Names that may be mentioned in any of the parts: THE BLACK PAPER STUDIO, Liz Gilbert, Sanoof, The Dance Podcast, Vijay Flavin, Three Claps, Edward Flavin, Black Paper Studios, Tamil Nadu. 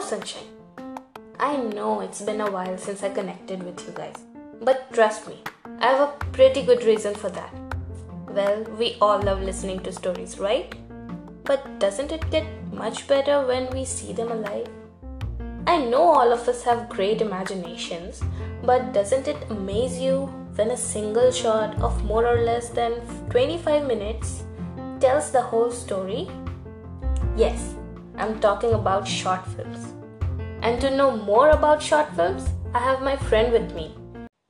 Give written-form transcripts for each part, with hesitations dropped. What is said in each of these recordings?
Hello Sunshine. I know it's been a while since I connected with you guys, but trust me, I have a pretty good reason for that. Well, we all love listening to stories, right? But doesn't it get much better when we see them alive? I know all of us have great imaginations, but doesn't it amaze you when a single shot of more or less than 25 minutes tells the whole story? Yes, I'm talking about short films. And to know more about short films, I have my friend with me.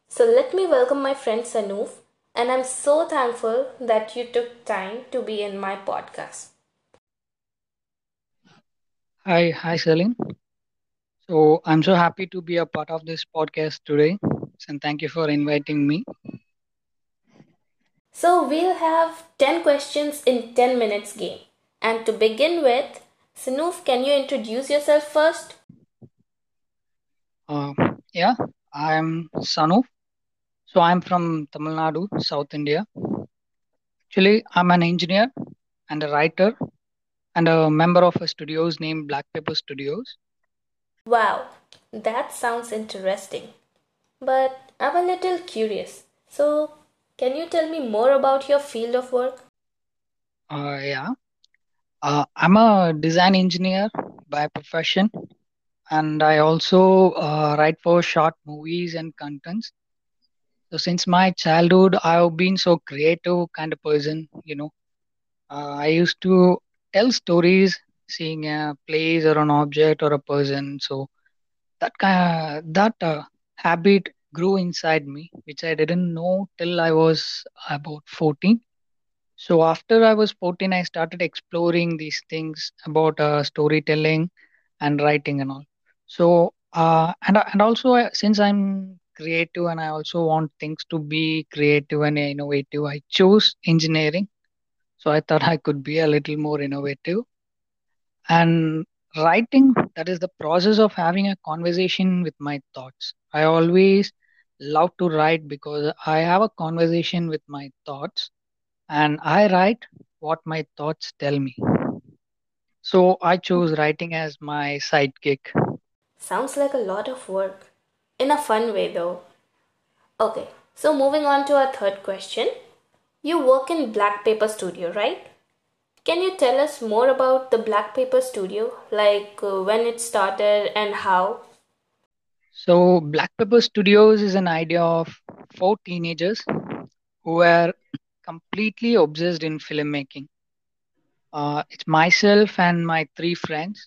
So let me welcome my friend Sanoof, and I'm so thankful that you took time to be in my podcast. Hi, Celine. So I'm so happy to be a part of this podcast today, and thank you for inviting me. So we'll have 10 questions in 10 minutes game. And to begin with, Sanoof, can you introduce yourself first? Yeah, I'm Sanoof. So I'm from Tamil Nadu, South India. Actually, I'm an engineer and a writer and a member of a studio named Black Paper Studios. Wow, that sounds interesting. But I'm a little curious. So, can you tell me more about your field of work? Yeah. I'm a design engineer by profession, and I also write for short movies and contents. So since my childhood, I've been so creative kind of person, I used to tell stories seeing a place or an object or a person. So that habit grew inside me, which I didn't know till I was about 14. So after I was 14, I started exploring these things about storytelling and writing and all. So and also since I'm creative and I also want things to be creative and innovative, I chose engineering. So I thought I could be a little more innovative. And writing, that is the process of having a conversation with my thoughts. I always love to write because I have a conversation with my thoughts. And I write what my thoughts tell me. So I chose writing as my sidekick. Sounds like a lot of work. In a fun way though. Okay, so moving on to our third question. You work in Black Paper Studio, right? Can you tell us more about the Black Paper Studio? Like when it started and how? So Black Paper Studios is an idea of four teenagers who were completely obsessed in filmmaking. It's myself and my three friends.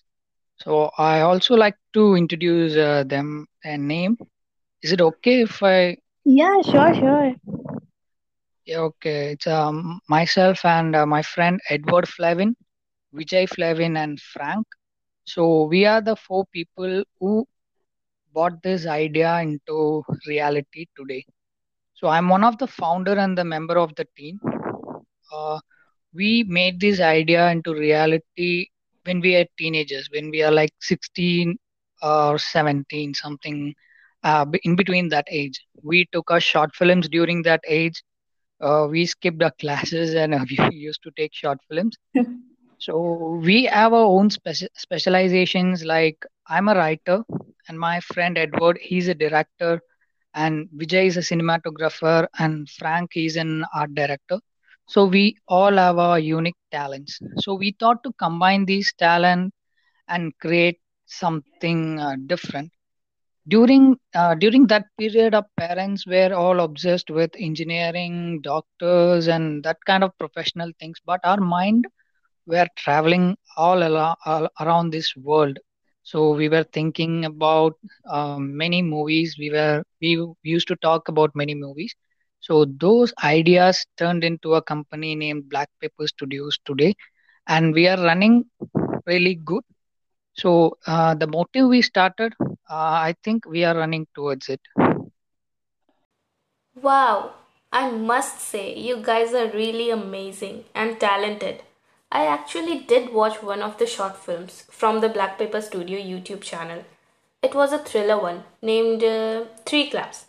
So I also like to introduce them their name. Is it okay if I... Yeah, sure. Yeah, okay. It's myself and my friend Edward Flavin, Vijay Flavin and Frank. So we are the four people who brought this idea into reality today. So I'm one of the founder and the member of the team. We made this idea into reality when we are teenagers, when we are like 16 or 17, something in between that age. We took our short films during that age. We skipped our classes and we used to take short films. So we have our own specializations. Like I'm a writer and my friend Edward, he's a director. And Vijay is a cinematographer and Frank is an art director. So we all have our unique talents. So we thought to combine these talents and create something different. During that period, our parents were all obsessed with engineering, doctors, and that kind of professional things. But our mind were traveling all around this world. So we were thinking about many movies. We used to talk about many movies. So those ideas turned into a company named Black Paper Studios today, and we are running really good. So the motive we started, I think we are running towards it. Wow! I must say, you guys are really amazing and talented. I actually did watch one of the short films from the Black Paper Studio YouTube channel. It was a thriller one named Three Claps.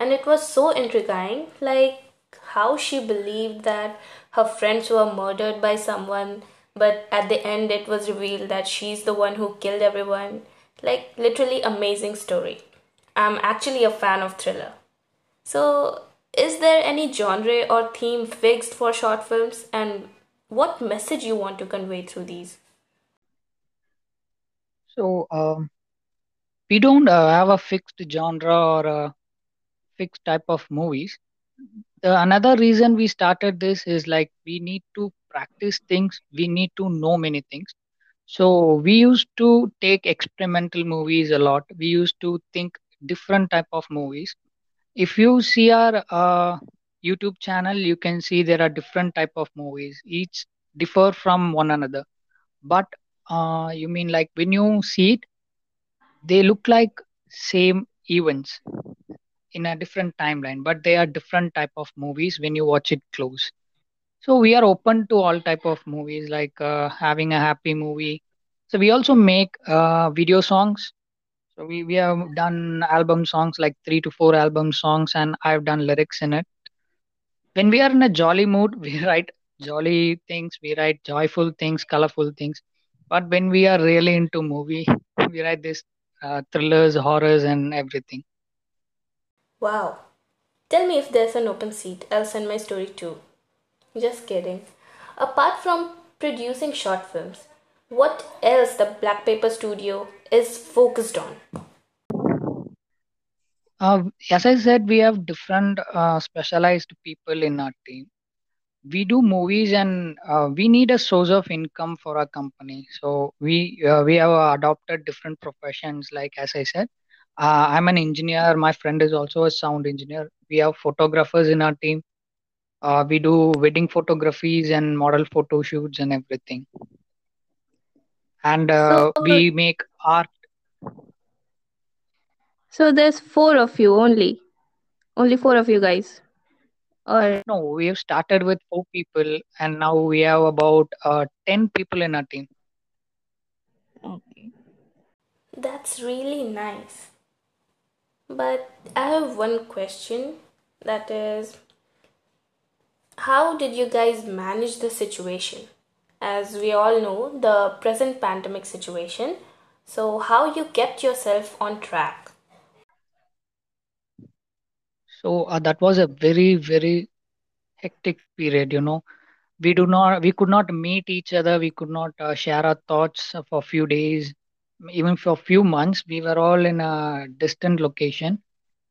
And it was so intriguing, like how she believed that her friends were murdered by someone, but at the end it was revealed that she's the one who killed everyone. Like, literally amazing story. I'm actually a fan of thriller. So, is there any genre or theme fixed for short films, and what message you want to convey through these? So, we don't have a fixed genre or a fixed type of movies. Another reason we started this is like we need to practice things, we need to know many things. So we used to take experimental movies a lot. We used to think different type of movies. If you see our YouTube channel, you can see there are different type of movies. Each differ from one another. But you mean like when you see it, they look like same events in a different timeline, but they are different type of movies when you watch it close. So we are open to all type of movies, like having a happy movie. So we also make video songs. So we have done album songs, like 3 to 4 album songs, and I've done lyrics in it. When we are in a jolly mood, we write jolly things, we write joyful things, colorful things. But when we are really into movie, we write this thrillers, horrors, and everything. Wow. Tell me if there's an open seat. I'll send my story too. Just kidding. Apart from producing short films, what else the Black Paper Studio is focused on? As I said, we have different specialized people in our team. We do movies, and we need a source of income for our company. So we have adopted different professions. Like as I said, I'm an engineer. My friend is also a sound engineer. We have photographers in our team. We do wedding photographies and model photo shoots and everything. And we make art. So there's 4 of you only? Only 4 of you guys? Or... No, we have started with 4 people, and now we have about 10 people in our team. Okay. That's really nice. But I have one question, that is... how did you guys manage the situation? As we all know, the present pandemic situation. So how you kept yourself on track? So that was a very, very hectic period, you know. We could not meet each other. We could not share our thoughts for a few days. Even for a few months, we were all in a distant location.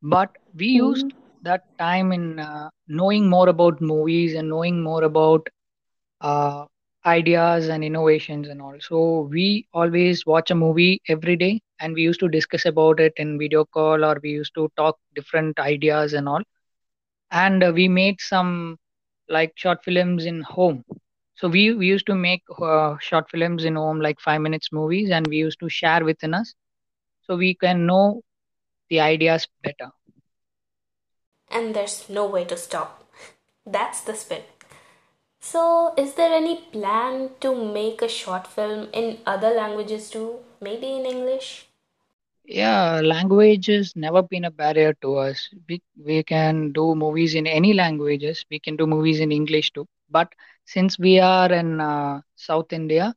But we used that time in knowing more about movies and knowing more about ideas and innovations and all. So we always watch a movie every day, and we used to discuss about it in video call, or we used to talk different ideas and all. And we made some like short films in home. So we used to make short films in home, like 5 minutes movies, and we used to share within us, so we can know the ideas better. And there's no way to stop. That's the spirit. So, is there any plan to make a short film in other languages too? Maybe in English? Yeah, language has never been a barrier to us. We can do movies in any languages. We can do movies in English too. But since we are in South India,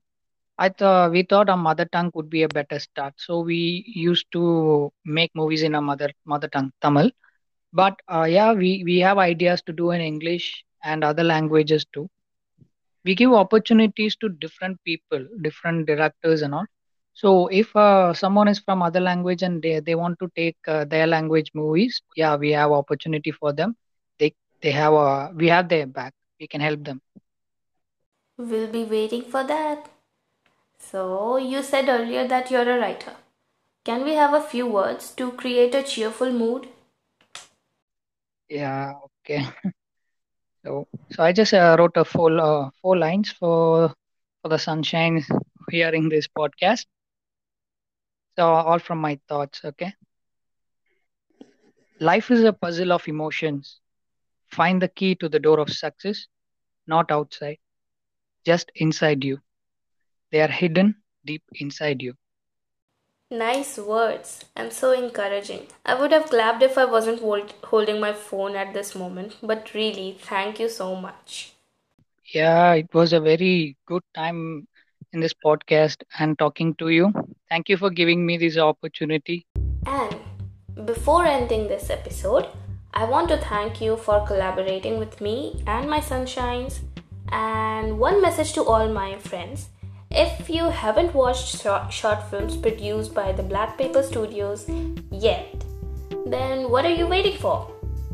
we thought our mother tongue would be a better start. So we used to make movies in our mother tongue, Tamil. But yeah, we have ideas to do in English and other languages too. We give opportunities to different people, different directors and all. So if someone is from other language and they want to take their language movies, yeah, we have opportunity for them. We have their back. We can help them. We'll be waiting for that. So you said earlier that you're a writer. Can we have a few words to create a cheerful mood? Yeah, okay. So I just wrote a four lines for the sunshine hearing this podcast. So all from my thoughts, okay? Life is a puzzle of emotions. Find the key to the door of success, not outside, just inside you. They are hidden deep inside you. Nice words and so encouraging. I would have clapped if I wasn't holding my phone at this moment, but really, thank you so much. Yeah, it was a very good time in this podcast and talking to you. Thank you for giving me this opportunity. And before ending this episode, I want to thank you for collaborating with me and my sunshines. And one message to all my friends. If you haven't watched short films produced by the Black Paper Studios yet, then what are you waiting for?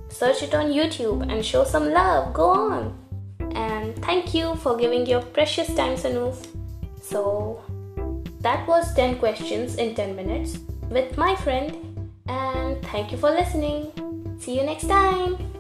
Search it on YouTube and show some love. Go on. And thank you for giving your precious time, Sanoof. So, that was 10 questions in 10 minutes with my friend. And thank you for listening. See you next time.